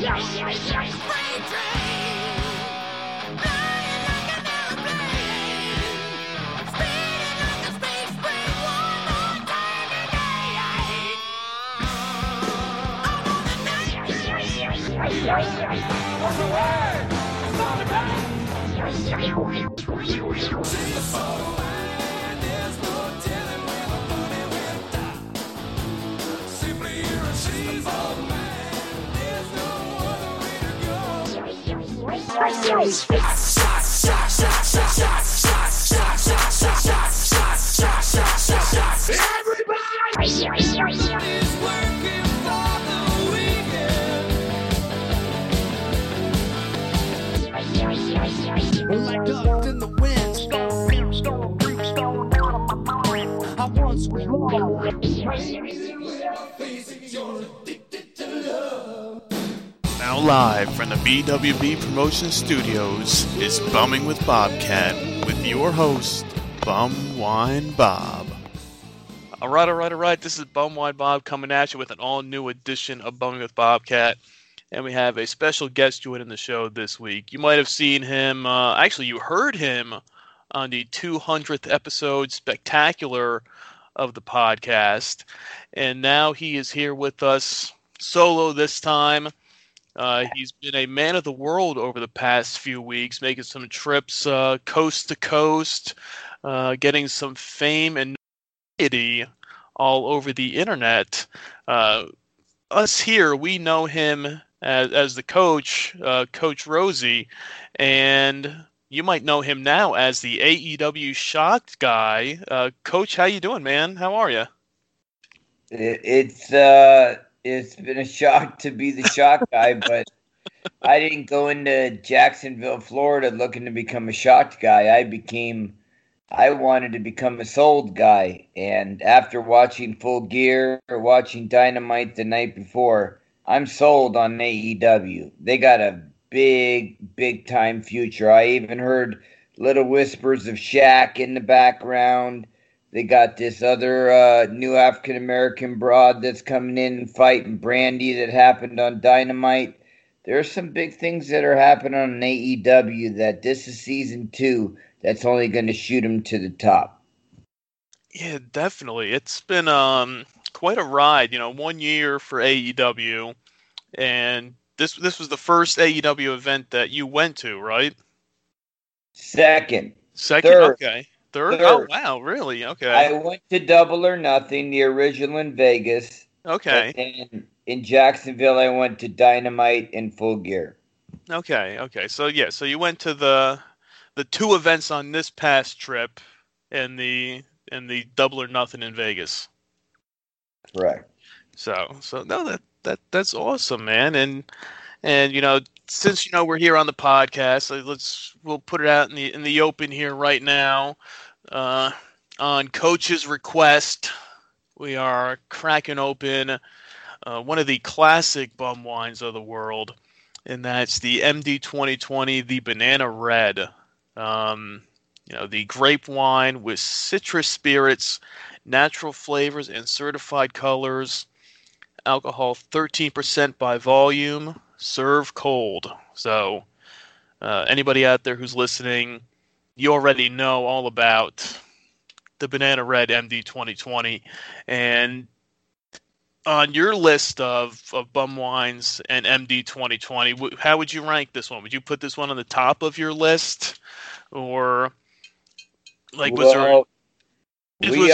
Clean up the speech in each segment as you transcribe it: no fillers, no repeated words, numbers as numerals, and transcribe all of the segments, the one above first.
Now live from the BWB Promotion Studios is Bumming with Bobcat with your host, Bumwine Bob. All right. This is Bumwine Bob coming at you with an all-new edition of Bumming with Bobcat. And we have a special guest joining the show this week. You might have seen him, actually you heard him on the 200th episode spectacular of the podcast. And now he is here with us solo this time. He's been a man of the world over the past few weeks, making some trips coast to coast, getting some fame and notoriety all over the internet. Us here, we know him as the coach, Coach Rosey, and you might know him now as the AEW Shocked guy. Coach, how you doing, man? How are you? It's been a shock to be the shock guy, but I didn't go into Jacksonville, Florida looking to become a shocked guy. I wanted to become a sold guy. And after watching Full Gear or watching Dynamite the night before, I'm sold on AEW. They got a big time future. I even heard little whispers of Shaq in the background. They got this other new African-American broad that's coming in and fighting Brandy that happened on Dynamite. There are some big things that are happening on AEW that this is season 2 that's only going to shoot them to the top. Yeah, definitely. It's been quite a ride. You know, 1 year for AEW, and this was the first AEW event that you went to, right? Second, third. Okay. Third? Oh, wow, really? Okay. I went to Double or Nothing, the original in Vegas. Okay. And in Jacksonville, I went to Dynamite and Full Gear. Okay. So you went to the two events on this past trip and the Double or Nothing in Vegas. Correct. So no, that's awesome, man. And you know, since you know we're here on the podcast, we'll put it out in the open here right now. On Coach's request, we are cracking open one of the classic bum wines of the world, and that's the MD 20/20, the Banana Red. You know, the grape wine with citrus spirits, natural flavors, and certified colors. Alcohol 13% by volume. Serve cold. So anybody out there who's listening, you already know all about the Banana Red MD 20/20. And on your list of bum wines and MD 20/20, how would you rank this one? Would you put this one on the top of your list? Or, like, was there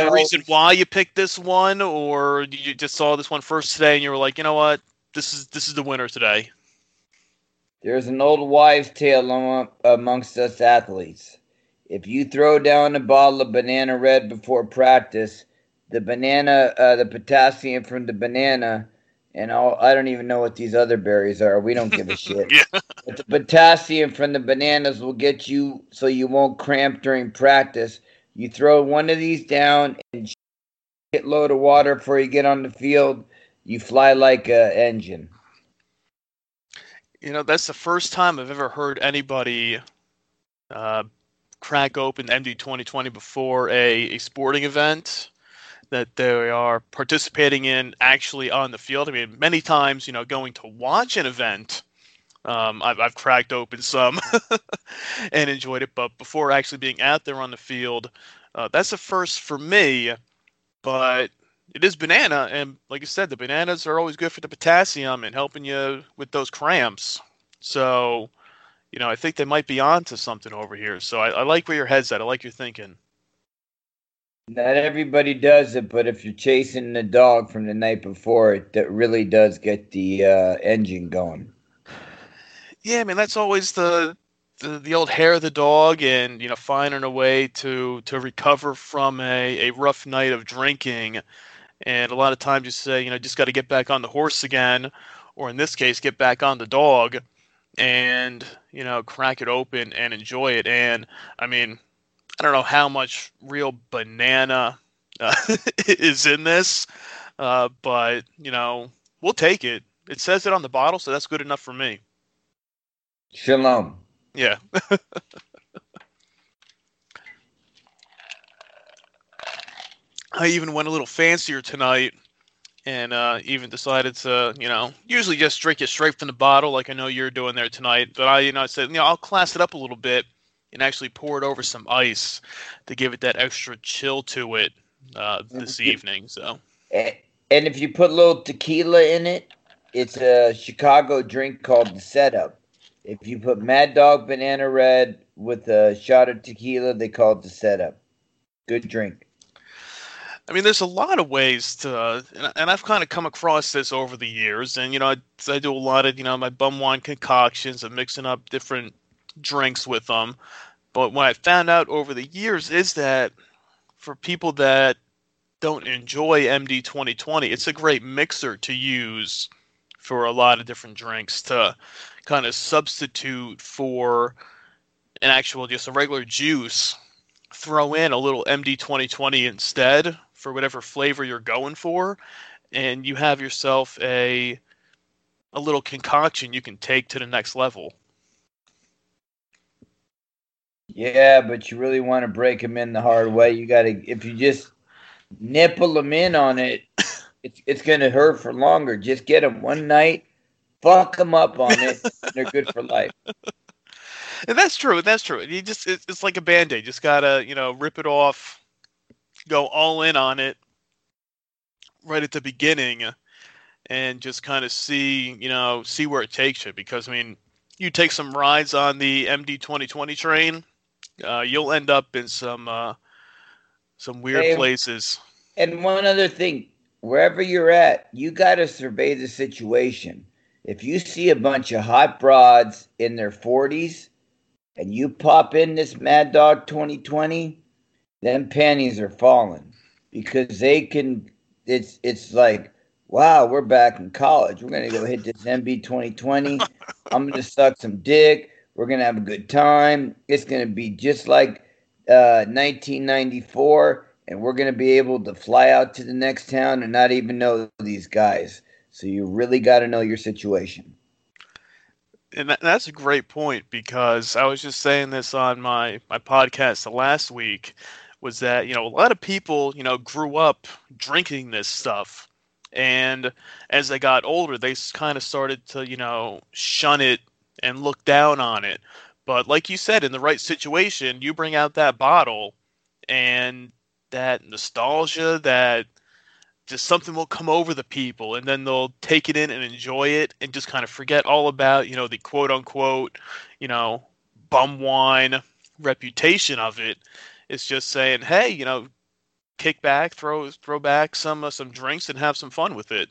a reason why you picked this one? Or you just saw this one first today and you were like, you know what? This is the winner today. There's an old wives' tale amongst us athletes. If you throw down a bottle of Banana Red before practice, the potassium from the banana, and I don't even know what these other berries are. We don't give a shit. Yeah. But the potassium from the bananas will get you so you won't cramp during practice. You throw one of these down and get a load of water before you get on the field. You fly like an engine. You know, that's the first time I've ever heard anybody crack open MD 20/20 before a sporting event. that they are participating in actually on the field. I mean, many times, you know, going to watch an event, I've cracked open some and enjoyed it. But before actually being out there on the field, that's a first for me. But it is banana. And like you said, the bananas are always good for the potassium and helping you with those cramps. So, you know, I think they might be onto something over here. So I like where your head's at. I like your thinking. Not everybody does it, but if you're chasing the dog from the night before, that really does get the engine going. Yeah, I mean, that's always the old hair of the dog and, you know, finding a way to recover from a rough night of drinking. And a lot of times you say, you know, just got to get back on the horse again, or in this case, get back on the dog and, you know, crack it open and enjoy it. And, I mean, I don't know how much real banana is in this, but, you know, we'll take it. It says it on the bottle, so that's good enough for me. Shalom. Yeah. I even went a little fancier tonight and even decided to, you know, usually just drink it straight from the bottle like I know you're doing there tonight. But I, you know, I said, you know, I'll class it up a little bit and actually pour it over some ice to give it that extra chill to it this evening. So, and if you put a little tequila in it, it's a Chicago drink called the Setup. If you put Mad Dog Banana Red with a shot of tequila, they call it the Setup. Good drink. I mean, there's a lot of ways to, and I've kind of come across this over the years. And, you know, I do a lot of, you know, my bum wine concoctions of mixing up different drinks with them. But what I found out over the years is that for people that don't enjoy MD 20/20, it's a great mixer to use for a lot of different drinks to kind of substitute for an actual, just a regular juice. Throw in a little MD 20/20 instead for whatever flavor you're going for, and you have yourself a little concoction you can take to the next level. Yeah, but you really want to break them in the hard way. You got to, if you just nipple them in on it, it's going to hurt for longer. Just get them one night, fuck them up on it, and they're good for life. And that's true. That's true. You just, it's like a Band-Aid. Just got to, you know, rip it off, go all in on it right at the beginning and just kind of see, you know, see where it takes you. Because, I mean, you take some rides on the MD 20/20 train, you'll end up in some weird places. And one other thing, wherever you're at, you got to survey the situation. If you see a bunch of hot broads in their 40s and you pop in this Mad Dog 20/20, them panties are falling because they can. It's like, wow, we're back in college. We're going to go hit this MD 20/20. I'm going to suck some dick. We're going to have a good time. It's going to be just like 1994, and we're going to be able to fly out to the next town and not even know these guys. So you really got to know your situation. And that's a great point, because I was just saying this on my podcast the last week, was that, you know, a lot of people, you know, grew up drinking this stuff. And as they got older, they kind of started to, you know, shun it and look down on it. But like you said, in the right situation, you bring out that bottle and that nostalgia, that just something will come over the people, and then they'll take it in and enjoy it and just kind of forget all about, you know, the quote unquote, you know, bum wine reputation of it. It's just saying, hey, you know, kick back, throw back some drinks and have some fun with it.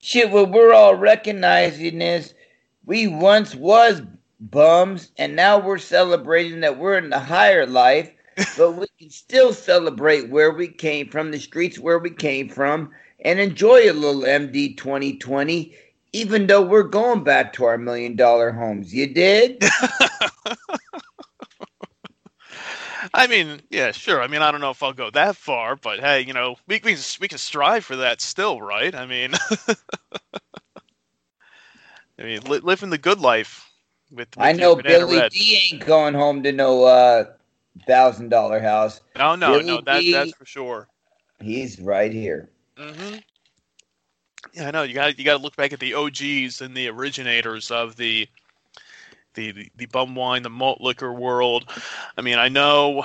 Shit, what we're all recognizing is we once was bums, and now we're celebrating that we're in the higher life. But we can still celebrate where we came from, the streets where we came from, and enjoy a little MD 20/20, even though we're going back to our $1 million homes. You dig? I mean, yeah, sure. I mean, I don't know if I'll go that far, but hey, you know, we can strive for that still, right? I mean, living the good life. With I know Billy Red. D ain't going home to no $1,000 house. Oh no, Billy no, that's for sure. He's right here. Mm-hmm. Yeah, I know. You got to look back at the OGs and the originators of the bum wine, the malt liquor world. I mean, I know,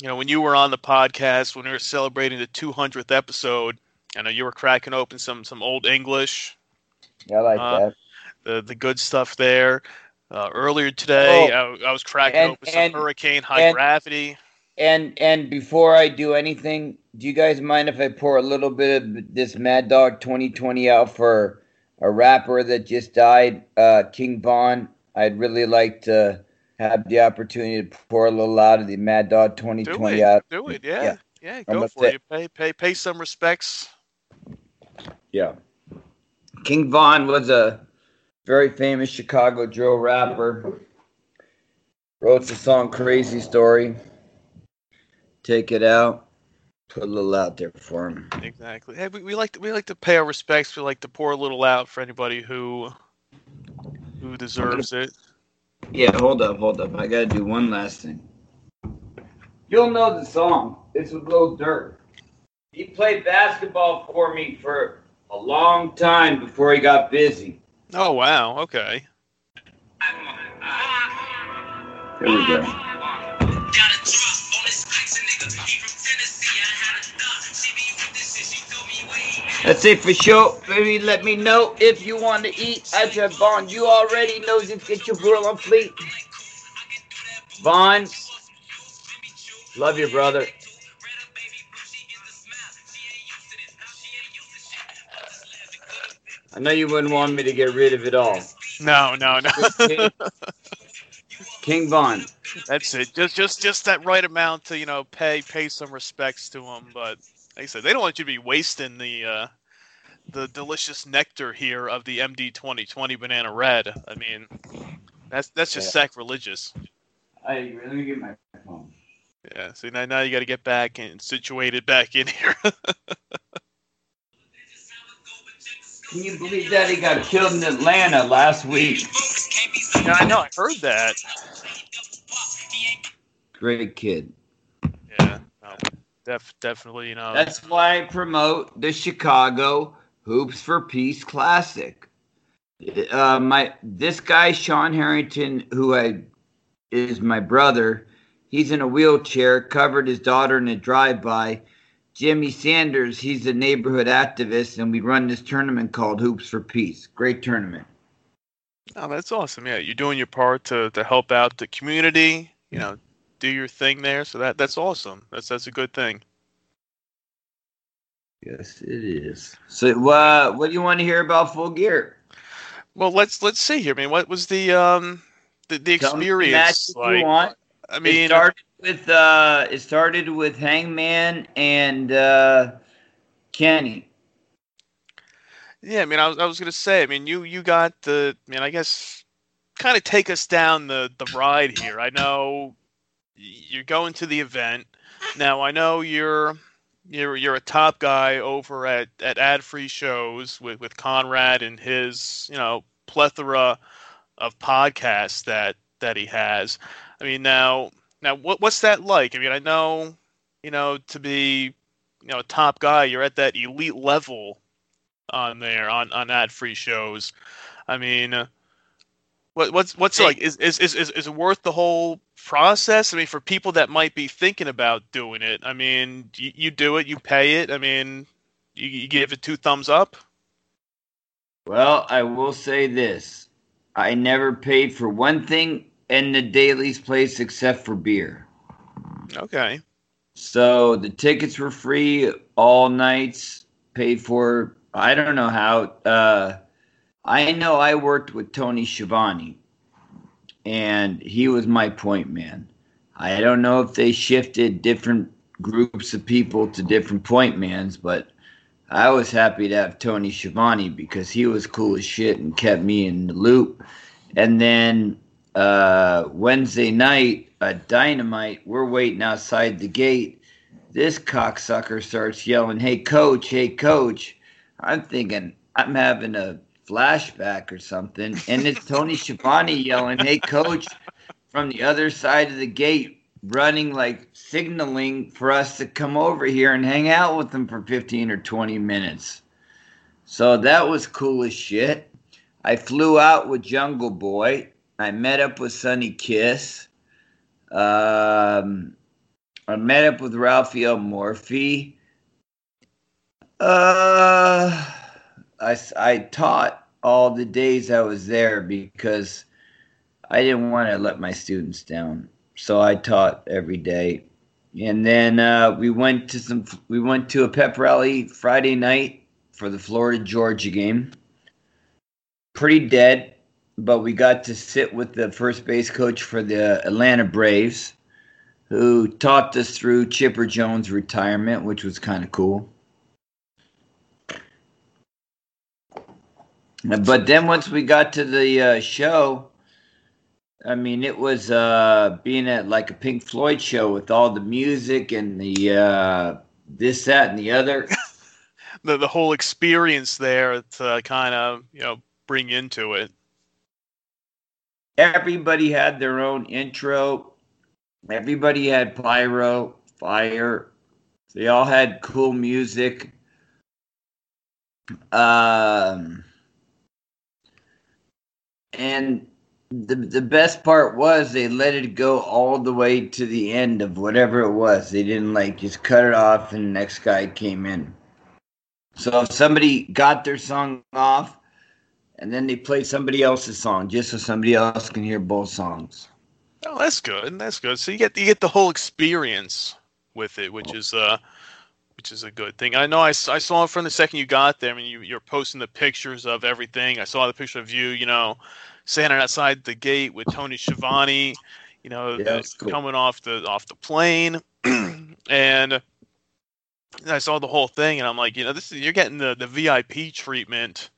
you know, when you were on the podcast, when we were celebrating the 200th episode, I know you were cracking open some Old English. Yeah, I like that. The good stuff there. Earlier today, I was cracking open some Hurricane High Gravity. And before I do anything, do you guys mind if I pour a little bit of this Mad Dog 2020 out for a rapper that just died, King Von? I'd really like to have the opportunity to pour a little out of the Mad Dog 2020 out. Do it, yeah. Yeah, go for it. Pay some respects. Yeah. King Von was a very famous Chicago drill rapper. Wrote the song Crazy Story. Take it out. Put a little out there for him. Exactly. Hey, we like to pay our respects. We like to pour a little out for anybody who deserves it. Yeah, hold up. I gotta do one last thing. You'll know the song. It's with Lil Durk. He played basketball for me for a long time before he got busy. Oh, wow. Okay. Here we go. That's it for sure. Baby, let me know if you want to eat. I drive Vaughn. You already know. Just get your grill on fleet. Vaughn. Love you, brother. I know you wouldn't want me to get rid of it all. No. King Von. That's it. Just that right amount to, you know, pay some respects to him. But like I said, they don't want you to be wasting the delicious nectar here of the MD 20/20 Banana Red. I mean, that's just sacrilegious. Hey, let me get my phone. Yeah, so now you got to get back and situated back in here. Can you believe that he got killed in Atlanta last week? Yeah, I know. I heard that. Great kid. Yeah, no, definitely. You know. That's why I promote the Chicago Hoops for Peace Classic. This guy, Sean Harrington, who is my brother. He's in a wheelchair, covered his daughter in a drive-by. Jimmy Sanders, he's a neighborhood activist, and we run this tournament called Hoops for Peace. Great tournament. Oh, that's awesome. Yeah, you're doing your part to help out the community, you know, do your thing there. So that's awesome. That's a good thing. Yes, it is. So what do you want to hear about Full Gear? Well, let's see here. I mean, what was the experience? Tell me the match like? You want. I mean, it started with Hangman and Kenny. Yeah, I mean, I was gonna say, I mean, you got the, I mean, I guess, kind of take us down the ride here. I know you're going to the event now. I know you're a top guy over at Ad Free Shows with Conrad and his, you know, plethora of podcasts that he has. I mean, now what's that like? I mean, I know, you know, to be, you know, a top guy, you're at that elite level on there on Ad Free Shows. I mean, what's it like? Is it worth the whole process? I mean, for people that might be thinking about doing it, I mean, you do it, you pay it. I mean, you give it 2 thumbs up. Well, I will say this: I never paid for one thing in the Daily's place except for beer. Okay. So the tickets were free all nights, paid for. I don't know how. I know I worked with Tony Schiavone, and he was my point man. I don't know if they shifted different groups of people to different point mans, but I was happy to have Tony Schiavone because he was cool as shit and kept me in the loop. And then Wednesday night at Dynamite, we're waiting outside the gate. This cocksucker starts yelling, "Hey, coach, hey, coach." I'm thinking I'm having a flashback or something. And it's Tony Schiavone yelling, "Hey, coach," from the other side of the gate running, like signaling for us to come over here and hang out with them for 15 or 20 minutes. So that was cool as shit. I flew out with Jungle Boy. I met up with Sunny Kiss. I met up with Raphael Morphy. I taught all the days I was there because I didn't want to let my students down. So I taught every day. And then we went to a pep rally Friday night for the Florida-Georgia game. Pretty dead, but we got to sit with the first base coach for the Atlanta Braves, who talked us through Chipper Jones' retirement, which was kind of cool. But then once we got to the show, I mean, it was being at like a Pink Floyd show with all the music and the this, that, and the other. the whole experience there to kind of, you know, bring into it. Everybody had their own intro. Everybody had pyro, fire. They all had cool music. And the best part was they let it go all the way to the end of whatever it was. They didn't like just cut it off and the next guy came in. So if somebody got their song off and then they played somebody else's song just so somebody else can hear both songs. Oh, that's good. That's good. So you get the whole experience with it, which is a good thing. I know I saw it from the second you got there. I mean, you're posting the pictures of everything. I saw the picture of you, you know, standing outside the gate with Tony Schiavone, you know, yeah, cool, coming off the plane. And I saw the whole thing, and I'm like, you know, this is, you're getting the VIP treatment,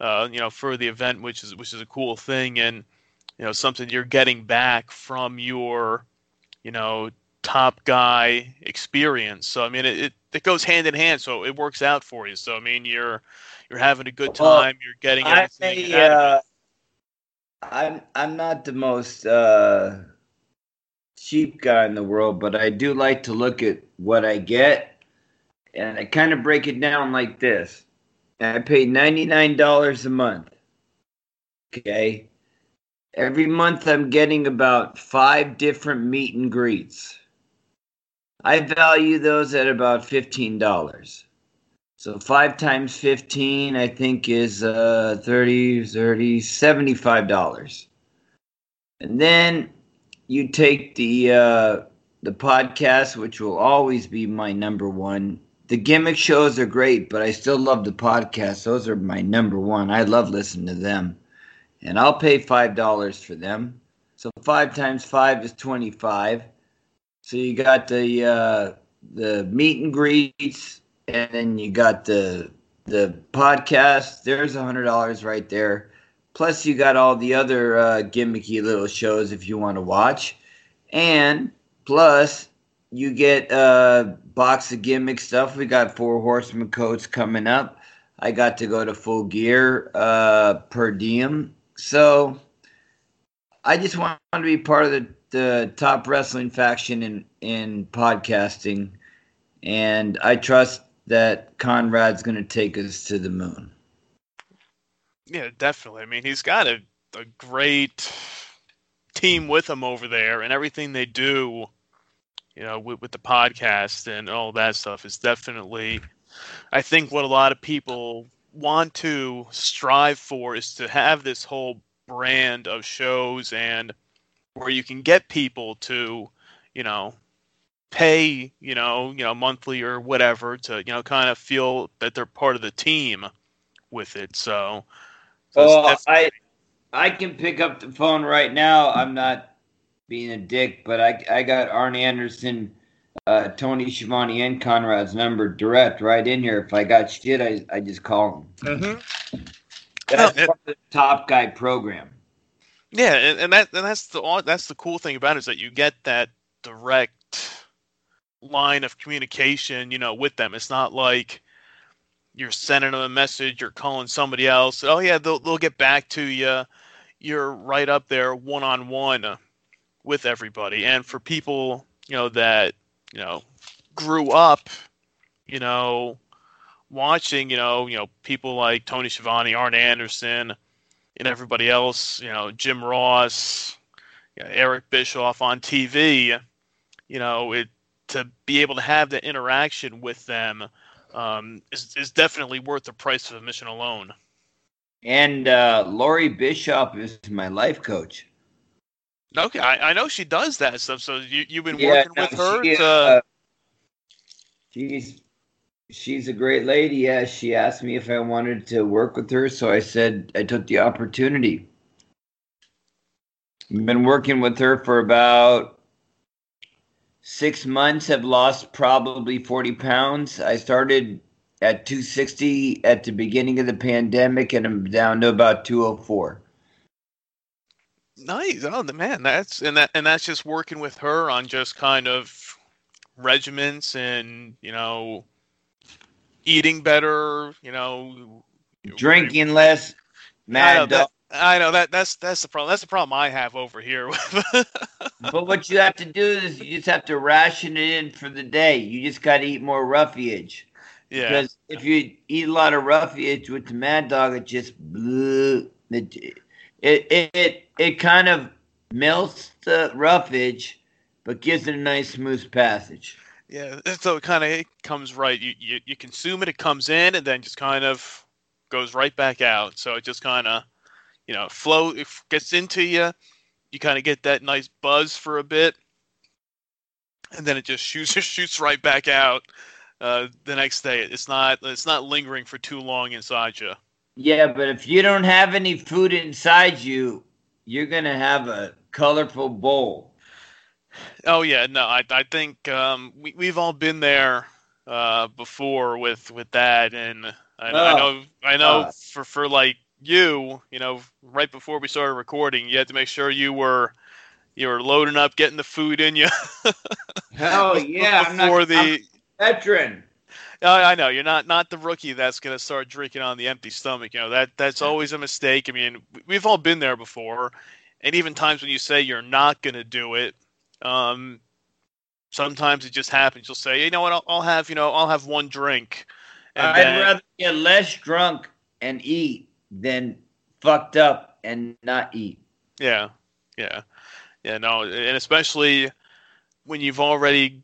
you know, for the event, which is a cool thing, and you know, something you're getting back from your, you know, top guy experience. So I mean, it goes hand in hand, so it works out for you. So I mean, you're having a good time. You're getting everything. I'm not the most cheap guy in the world, but I do like to look at what I get, and I kind of break it down like this. I pay $99 a month. Okay, every month I'm getting about 5 different meet and greets. I value those at about $15. So 5 times 15, I think, is $75. And then you take the podcast, which will always be my number one. The gimmick shows are great, but I still love the podcast. Those are my number one. I love listening to them. And I'll pay $5 for them. So 5 times 5 is 25. So you got the meet and greets, and then you got the podcast. There's $100 right there. Plus you got all the other gimmicky little shows if you want to watch. And plus you get a box of gimmick stuff. We got 4 Horseman coats coming up. I got to go to Full Gear per diem. So I just want to be part of the top wrestling faction in podcasting. And I trust that Conrad's going to take us to the moon. Yeah, definitely. I mean, he's got a great team with him over there. And everything they do, you know, with the podcast and all that stuff is definitely, I think, what a lot of people want to strive for is to have this whole brand of shows and where you can get people to, you know, pay, you know, monthly or whatever to, you know, kind of feel that they're part of the team with it. So I can pick up the phone right now. I'm not being a dick, but I got Arne Anderson, Tony Schiavone, and Conrad's number direct right in here. If I got shit, I just call them. Mm-hmm. That's part of the Top Guy program. Yeah, and that's the cool thing about it is that you get that direct line of communication, you know, with them. It's not like you're sending them a message, you're calling somebody else. Oh yeah, they'll get back to you. You're right up there one on one with everybody. And for people, you know, that, you know, grew up, you know, watching, you know, people like Tony Schiavone, Arne Anderson, and everybody else, you know, Jim Ross, you know, Eric Bischoff on TV, you know, it to be able to have that interaction with them is definitely worth the price of admission alone. And Lori Bischoff is my life coach. Okay, I know she does that stuff. So you've been working with her. She's a great lady. Yeah, she asked me if I wanted to work with her, so I said I took the opportunity. I've been working with her for about 6 months, have lost probably 40 pounds. I started at 260 at the beginning of the pandemic, and I'm down to about 204. Nice. Oh, man, that's just working with her on just kind of regimens and, you know, eating better, you know, drinking less. I know that's the problem. That's the problem I have over here. But what you have to do is you just have to ration it in for the day. You just got to eat more roughage. Yeah. Because if you eat a lot of roughage with the Mad Dog, it just it kind of melts the roughage, but gives it a nice smooth passage. Yeah, so it kind of comes right. You consume it, it comes in, and then just kind of goes right back out. So it just kind of, you know, flow. It gets into you. You kind of get that nice buzz for a bit, and then it just shoots right back out the next day. It's not lingering for too long inside you. Yeah, but if you don't have any food inside you, you're gonna have a colorful bowl. Oh yeah, no, I think we've all been there before with that, and I know for like you know, right before we started recording, you had to make sure you were loading up, getting the food in you. Oh yeah, I'm a veteran. I know you're not the rookie that's going to start drinking on the empty stomach. You know that's always a mistake. I mean, we've all been there before, and even times when you say you're not going to do it. Sometimes it just happens. You'll say, you know what, I'll have one drink. And I'd rather get less drunk and eat than fucked up and not eat. Yeah. No, and especially when you've already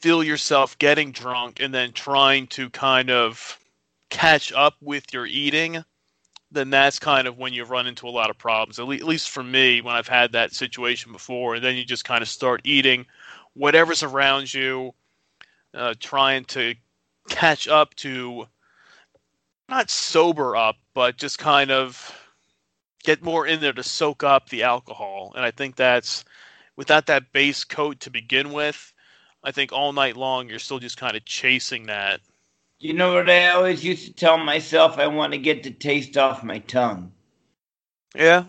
feel yourself getting drunk and then trying to kind of catch up with your eating, then that's kind of when you run into a lot of problems, at least for me, when I've had that situation before. And then you just kind of start eating whatever's around you, trying to catch up to, not sober up, but just kind of get more in there to soak up the alcohol. And I think that's, without that base coat to begin with, I think all night long you're still just kind of chasing that. You know what I always used to tell myself? I want to get the taste off my tongue. Yeah.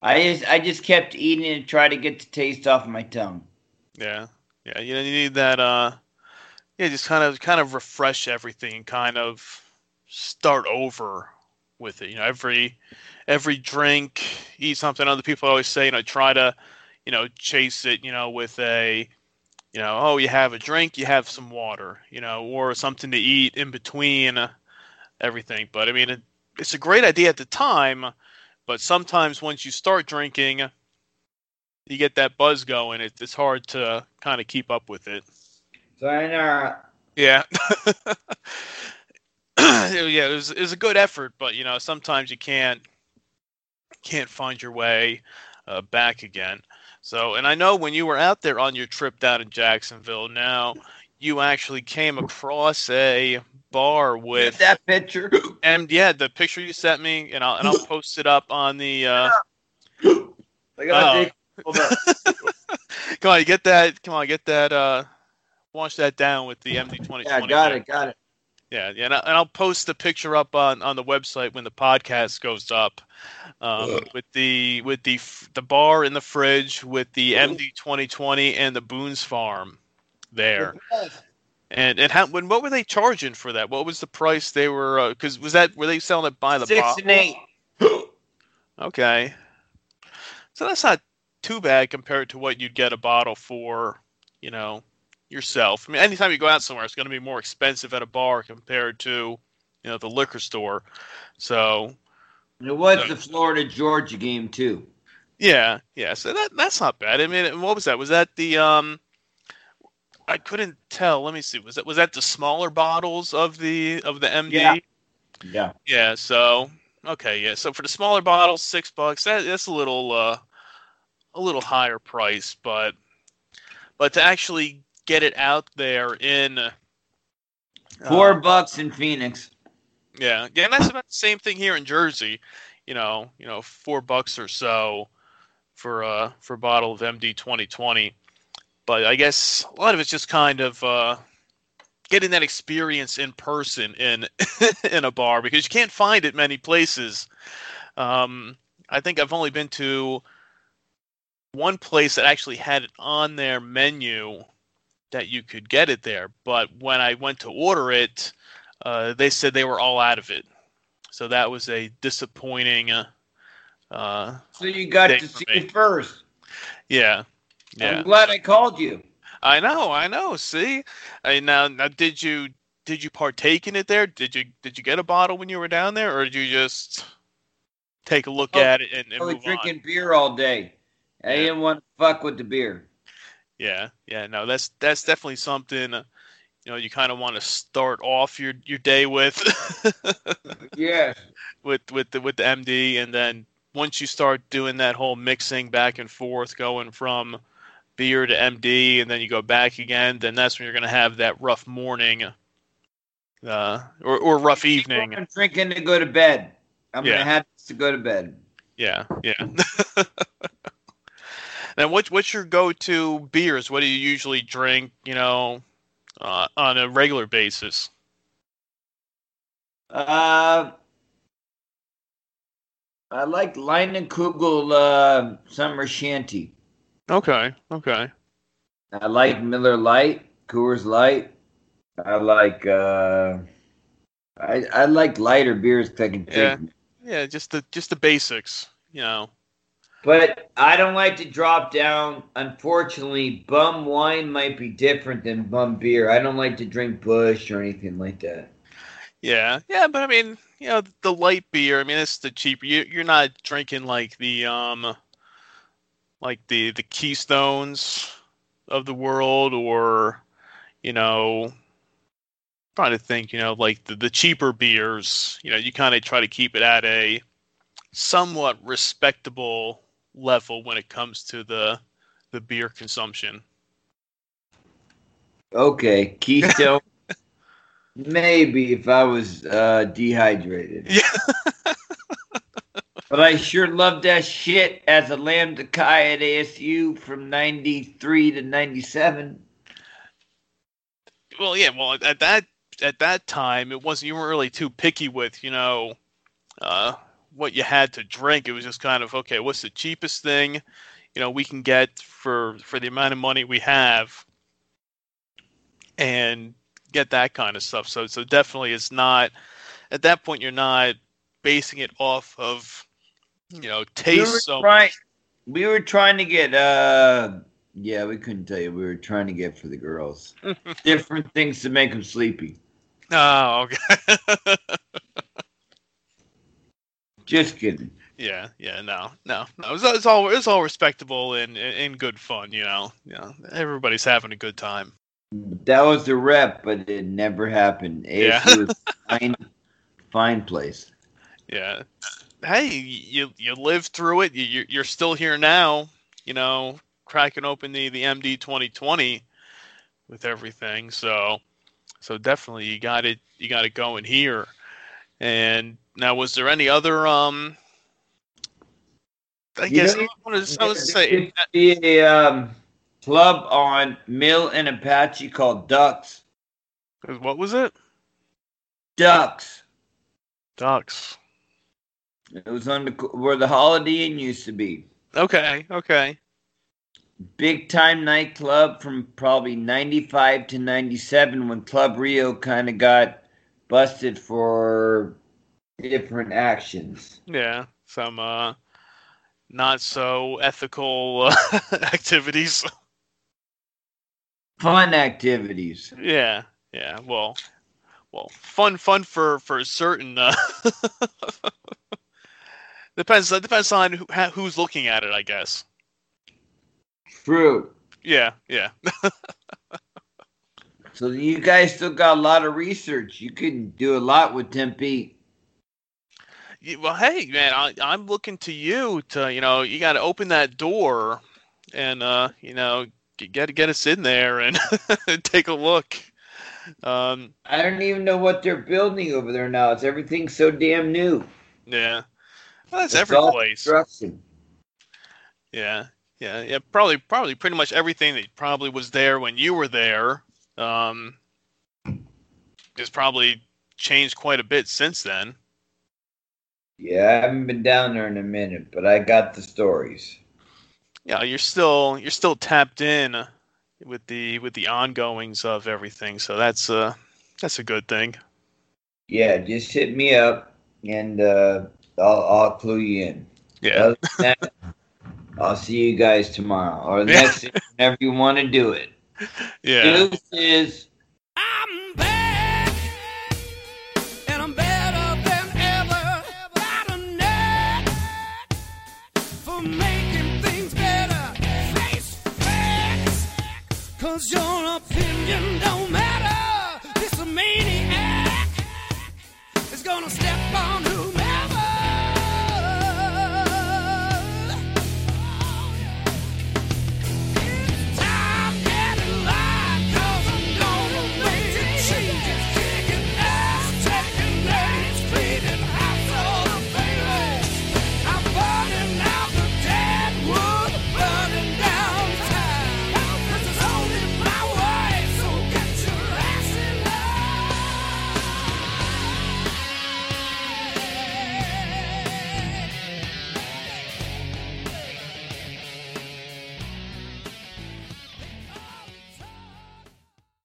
I just kept eating and tried to get the taste off my tongue. Yeah. Yeah. You need that. Just kind of refresh everything and kind of start over with it. You know, every drink, eat something. Other people always say, you know, try to, you know, chase it, you know, with a, you know, oh, you have a drink, you have some water, you know, or something to eat in between everything. But, I mean, it's a great idea at the time, but sometimes once you start drinking, you get that buzz going. It's hard to kind of keep up with it. Sayonara. Yeah. Yeah, it was a good effort, but, you know, sometimes you can't find your way back again. So, and I know when you were out there on your trip down in Jacksonville, now you actually came across a bar with that picture, and yeah, the picture you sent me, and I'll post it up on the. I got hold up. Come on, get that. Wash that down with the MD 20/20. Yeah, got it. Yeah, and I'll post the picture up on the website when the podcast goes up, with the bar in the fridge with the MD 20/20 and the Boone's Farm there. And how? When what were they charging for that? What was the price they were? Because were they selling it by the bottle? $6 and $8. Okay, so that's not two bag compared to what you'd get a bottle for, you know, yourself. I mean, anytime you go out somewhere, it's going to be more expensive at a bar compared to, you know, the liquor store. So it was the Florida-Georgia game too. Yeah, yeah. So that's not bad. I mean, what was that? Was that the I couldn't tell. Let me see. Was that the smaller bottles of the MD? Yeah. So okay, yeah. So for the smaller bottles, $6. That's a little higher price, but to actually get it out there in $4 in Phoenix. Yeah, and that's about the same thing here in Jersey. You know, $4 or so for a bottle of MD 20/20. But I guess a lot of it's just kind of getting that experience in person in a bar, because you can't find it many places. I think I've only been to one place that actually had it on their menu that you could get it there. But when I went to order it, they said they were all out of it. So that was a disappointing. So you got to see it first. Yeah. I'm glad I called you. I know. See, now did you partake in it there? Did you get a bottle when you were down there, or did you just take a look at it and move on? I was drinking beer all day. I didn't want to fuck with the beer. Yeah. No, that's definitely something. You know, you kind of want to start off your day with, yeah, with the MD, and then once you start doing that whole mixing back and forth, going from beer to MD, and then you go back again, then that's when you're going to have that rough morning, or rough evening. I'm drinking to go to bed. I'm going to have to go to bed. Yeah. Now, what's your go-to beers? What do you usually drink? You know. On a regular basis? I like Leinenkugel Summer Shanty. Okay. I like Miller Lite, Coors Light. I like I like lighter beers if I can think. Yeah, just the basics, you know. But I don't like to drop down. Unfortunately, bum wine might be different than bum beer. I don't like to drink Busch or anything like that. Yeah, but I mean, you know, the light beer. I mean, it's the cheaper. You're not drinking like the Keystones of the world, or, you know, trying to think, you know, like the cheaper beers. You know, you kind of try to keep it at a somewhat respectable level when it comes to the beer consumption. Okay, Keystone. Maybe if I was dehydrated. Yeah. But I sure loved that shit as a lambda chi at ASU from 93 to 97. Well, at that time, it wasn't. You weren't really too picky with, you know, what you had to drink. It was just kind of, okay, what's the cheapest thing, you know, we can get for the amount of money we have, and get that kind of stuff. So definitely, it's not at that point, you're not basing it off of, you know, taste. We were trying to get we couldn't tell you. We were trying to get for the girls different things to make them sleepy. Oh, okay. Just kidding. Yeah, no. It's all respectable and good fun, you know. Yeah, everybody's having a good time. That was the rep, but it never happened. Yeah, it was a fine place. Yeah. Hey, you lived through it. You're still here now. You know, cracking open the MD 20/20 with everything. So definitely you got it going here. And now, was there any other? I was going to say the club on Mill and Apache called Ducks. What was it? Ducks. It was on where the Holiday Inn used to be. Okay. Big time nightclub from probably 95 to 97, when Club Rio kind of got busted for different actions. Yeah, some not so ethical activities. Fun activities. Yeah, yeah. Well, fun for certain. Depends on who's looking at it, I guess. True. Yeah. So you guys still got a lot of research. You can do a lot with Tempe. Well, hey, man, I'm looking to you to, you got to open that door and, get us in there and take a look. I don't even know what they're building over there now. It's everything so damn new. Yeah. Well, that's every place. Construction. Yeah. Probably pretty much everything that probably was there when you were there. It's probably changed quite a bit since then. Yeah, I haven't been down there in a minute, but I got the stories. Yeah, you're still tapped in with the ongoings of everything, so that's a good thing. Yeah, just hit me up and I'll clue you in. Yeah. Other than that, I'll see you guys tomorrow or the next thing, whenever you want to do it. Yeah. Deuces. I'm back, and I'm better than ever. Got a knack for making things better. Face facts, 'cause your opinion don't matter. This maniac is gonna step.